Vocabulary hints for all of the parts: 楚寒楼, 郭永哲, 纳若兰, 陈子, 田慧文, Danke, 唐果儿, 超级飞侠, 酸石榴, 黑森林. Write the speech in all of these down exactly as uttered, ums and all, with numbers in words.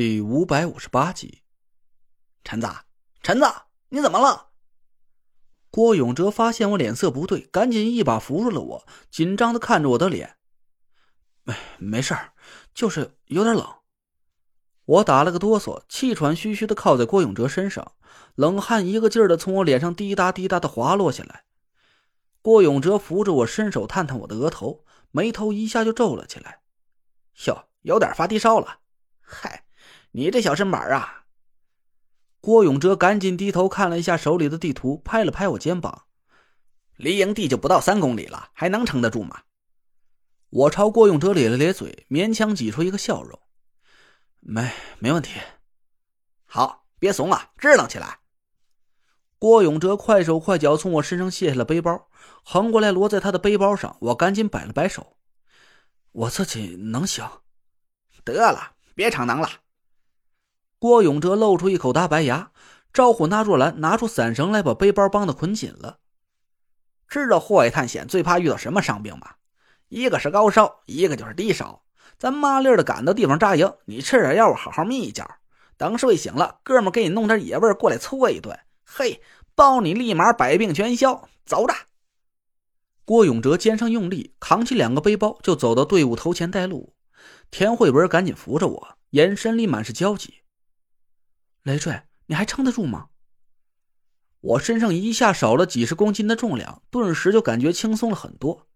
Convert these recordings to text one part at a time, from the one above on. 第五百五十八集。陈子，陈子，你怎么了？郭永哲发现我脸色不对，赶紧一把扶住了我，紧张地看着我的脸。没事儿，就是有点冷。我打了个哆嗦，气喘吁吁地靠在郭永哲身上，冷汗一个劲儿地从我脸上滴答滴答地滑落下来。郭永哲扶着我，伸手探探我的额头，眉头一下就皱了起来。哟，有点发低烧了。嗨，你这小身板啊。郭永哲赶紧低头看了一下手里的地图，拍了拍我肩膀。离营地就不到三公里了，还能撑得住吗？我朝郭永哲咧了咧嘴，勉强挤出一个笑容。没没问题。好，别怂了，支棱起来。郭永哲快手快脚从我身上卸下了背包，横过来落在他的背包上，我赶紧摆了摆手。我自己能行。得了，别逞能了。郭永哲露出一口大白牙，招呼纳若兰拿出伞绳来，把背包帮得捆紧了。知道户外探险最怕遇到什么伤病吗？一个是高烧，一个就是低烧。咱麻利的赶到地方扎营，你吃点药好好眯一觉，等睡醒了，哥们给你弄点野味过来搓一顿。嘿，包你立马百病全消，走着。郭永哲肩上用力，扛起两个背包就走到队伍头前带路。田慧文赶紧扶着我，眼神里满是焦急。雷坠，你还撑得住吗？我身上一下少了几十公斤的重量，顿时就感觉轻松了很多。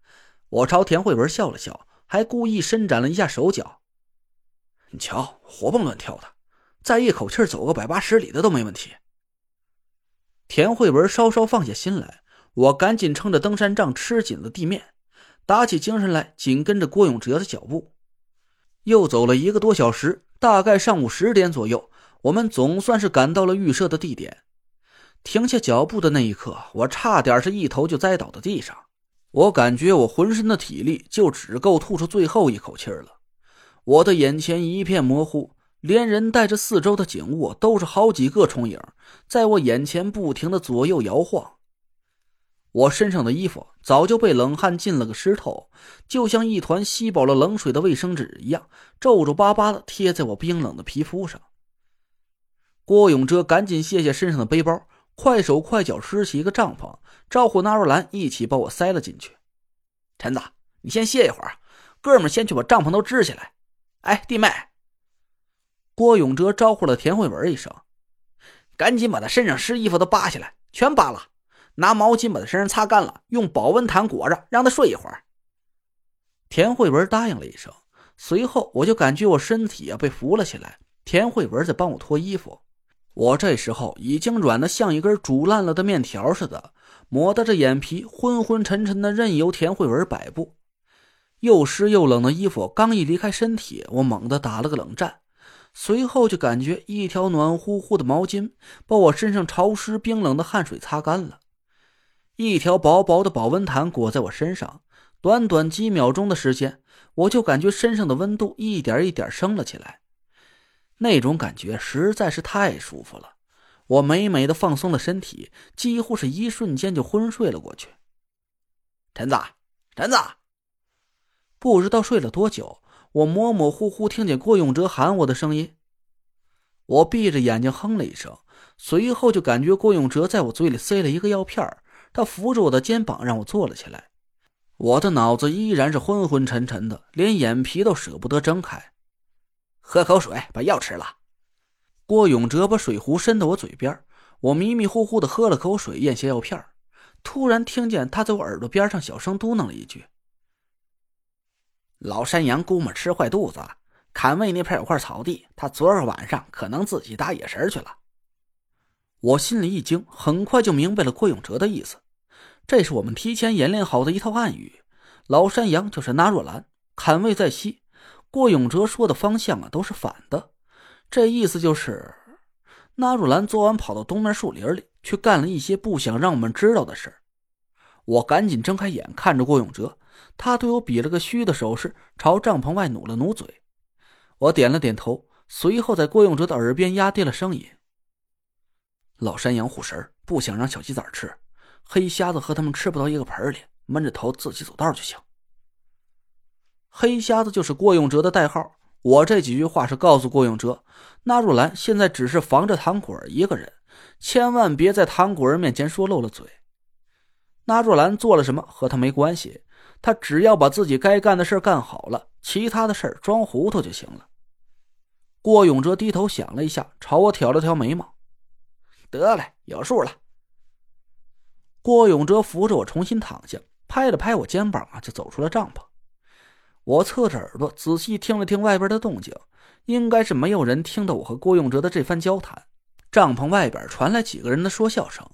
我朝田慧文笑了笑，还故意伸展了一下手脚。你瞧，活蹦乱跳的，再一口气走个百八十里的都没问题。田慧文稍稍放下心来，我赶紧撑着登山杖吃紧了地面，打起精神来，紧跟着郭永哲的脚步。又走了一个多小时，大概上午十点左右，我们总算是赶到了预设的地点。停下脚步的那一刻，我差点是一头就栽倒到地上。我感觉我浑身的体力就只够吐出最后一口气了。我的眼前一片模糊，连人带着四周的景物都是好几个重影，在我眼前不停地左右摇晃。我身上的衣服早就被冷汗浸了个湿透，就像一团吸饱了冷水的卫生纸一样，皱皱巴巴地贴在我冰冷的皮肤上。郭永哲赶紧卸下身上的背包，快手快脚支起一个帐篷，招呼纳若兰一起把我塞了进去。陈子，你先歇一会儿，哥们先去把帐篷都支起来。哎，弟妹。郭永哲招呼了田慧文一声，赶紧把他身上湿衣服都扒下来，全扒了，拿毛巾把他身上擦干了，用保温毯裹着，让他睡一会儿。田慧文答应了一声，随后我就感觉我身体啊被扶了起来，田慧文在帮我脱衣服。我这时候已经软得像一根煮烂了的面条似的，磨得这眼皮昏昏沉沉的，任由田慧文摆布。又湿又冷的衣服刚一离开身体，我猛地打了个冷战，随后就感觉一条暖乎乎的毛巾把我身上潮湿冰冷的汗水擦干了，一条薄薄的保温毯裹在我身上，短短几秒钟的时间，我就感觉身上的温度一点一点升了起来。那种感觉实在是太舒服了，我美美的放松了身体，几乎是一瞬间就昏睡了过去。陈子，陈子！不知道睡了多久，我模模糊糊听见郭永哲喊我的声音。我闭着眼睛哼了一声，随后就感觉郭永哲在我嘴里塞了一个药片，他扶着我的肩膀让我坐了起来。我的脑子依然是昏昏沉沉的，连眼皮都舍不得睁开。喝口水，把药吃了。郭永哲把水壶伸到我嘴边，我迷迷糊糊地喝了口水，咽下药片，突然听见他在我耳朵边上小声嘟囔了一句：老山羊估摸吃坏肚子，坎卫那片有块草地，他昨儿晚上可能自己打野食去了。我心里一惊，很快就明白了郭永哲的意思，这是我们提前演练好的一套暗语，老山羊就是纳若兰，坎卫在西，郭永哲说的方向啊都是反的，这意思就是纳若兰昨晚跑到东面树林里去干了一些不想让我们知道的事。我赶紧睁开眼看着郭永哲，他对我比了个虚的手势，朝帐篷外努了努嘴。我点了点头，随后在郭永哲的耳边压低了声音：老山羊护食，不想让小鸡仔吃，黑瞎子和他们吃不到一个盆里，闷着头自己走道就行。黑瞎子就是郭永哲的代号，我这几句话是告诉顾永哲，纳若兰现在只是防着唐果儿一个人，千万别在唐果儿面前说漏了嘴。纳若兰做了什么和他没关系，他只要把自己该干的事干好了，其他的事装糊涂就行了。郭永哲低头想了一下，朝我挑了挑眉毛，得嘞，有数了。郭永哲扶着我重新躺下，拍了拍我肩膀啊，就走出了帐篷。我侧着耳朵仔细听了听外边的动静，应该是没有人听到我和郭永哲的这番交谈。帐篷外边传来几个人的说笑声，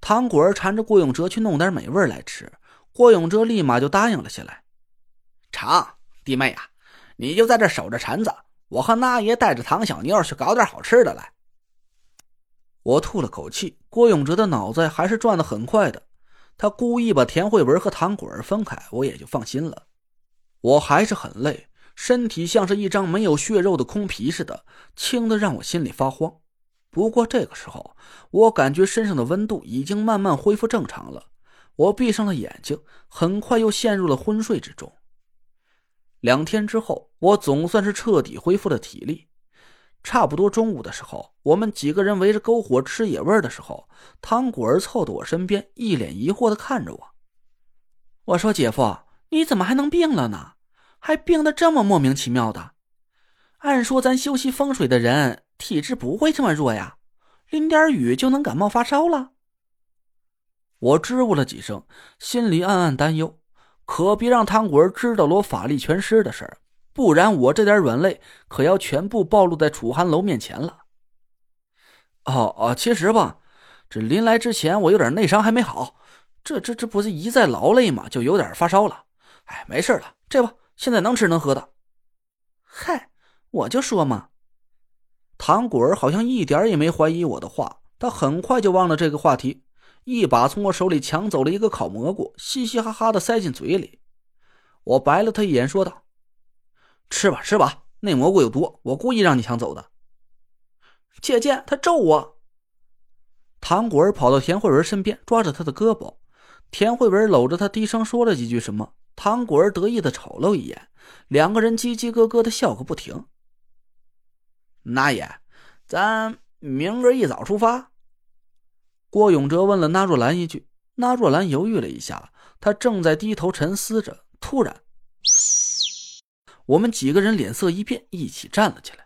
唐果儿缠着郭永哲去弄点美味来吃，郭永哲立马就答应了下来。长弟妹啊，你就在这守着馋子，我和那爷带着唐小妞去搞点好吃的来。我吐了口气，郭永哲的脑子还是转得很快的，他故意把田慧文和唐果儿分开，我也就放心了。我还是很累，身体像是一张没有血肉的空皮似的，轻得让我心里发慌。不过这个时候，我感觉身上的温度已经慢慢恢复正常了，我闭上了眼睛，很快又陷入了昏睡之中。两天之后，我总算是彻底恢复了体力。差不多中午的时候，我们几个人围着篝火吃野味的时候，唐果儿凑到我身边，一脸疑惑地看着我。我说：“姐夫，你怎么还能病了呢？还病得这么莫名其妙的？按说咱修习风水的人体质不会这么弱呀，淋点雨就能感冒发烧了。”我支吾了几声，心里暗暗担忧，可别让汤果儿知道了我法力全失的事儿，不然我这点软肋可要全部暴露在楚寒楼面前了。哦哦，其实吧，这临来之前我有点内伤还没好，这这这不是一再劳累嘛，就有点发烧了。哎，没事了，这吧，现在能吃能喝的。嗨，我就说嘛。唐果儿好像一点也没怀疑我的话，他很快就忘了这个话题，一把从我手里抢走了一个烤蘑菇，嘻嘻哈哈的塞进嘴里。我白了他一眼说道：“吃吧吃吧，那蘑菇有毒，我故意让你抢走的。”姐姐，他咒我。唐果儿跑到田慧文身边，抓着他的胳膊，田慧文搂着他低声说了几句什么，唐果儿得意的瞅了一眼，两个人叽叽咯咯的笑个不停。那也，咱明儿一早出发。郭永哲问了纳若兰一句，纳若兰犹豫了一下，她正在低头沉思着，突然，我们几个人脸色一变，一起站了起来。